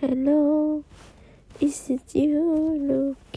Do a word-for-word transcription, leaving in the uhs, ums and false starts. Hello, is it you, Luke?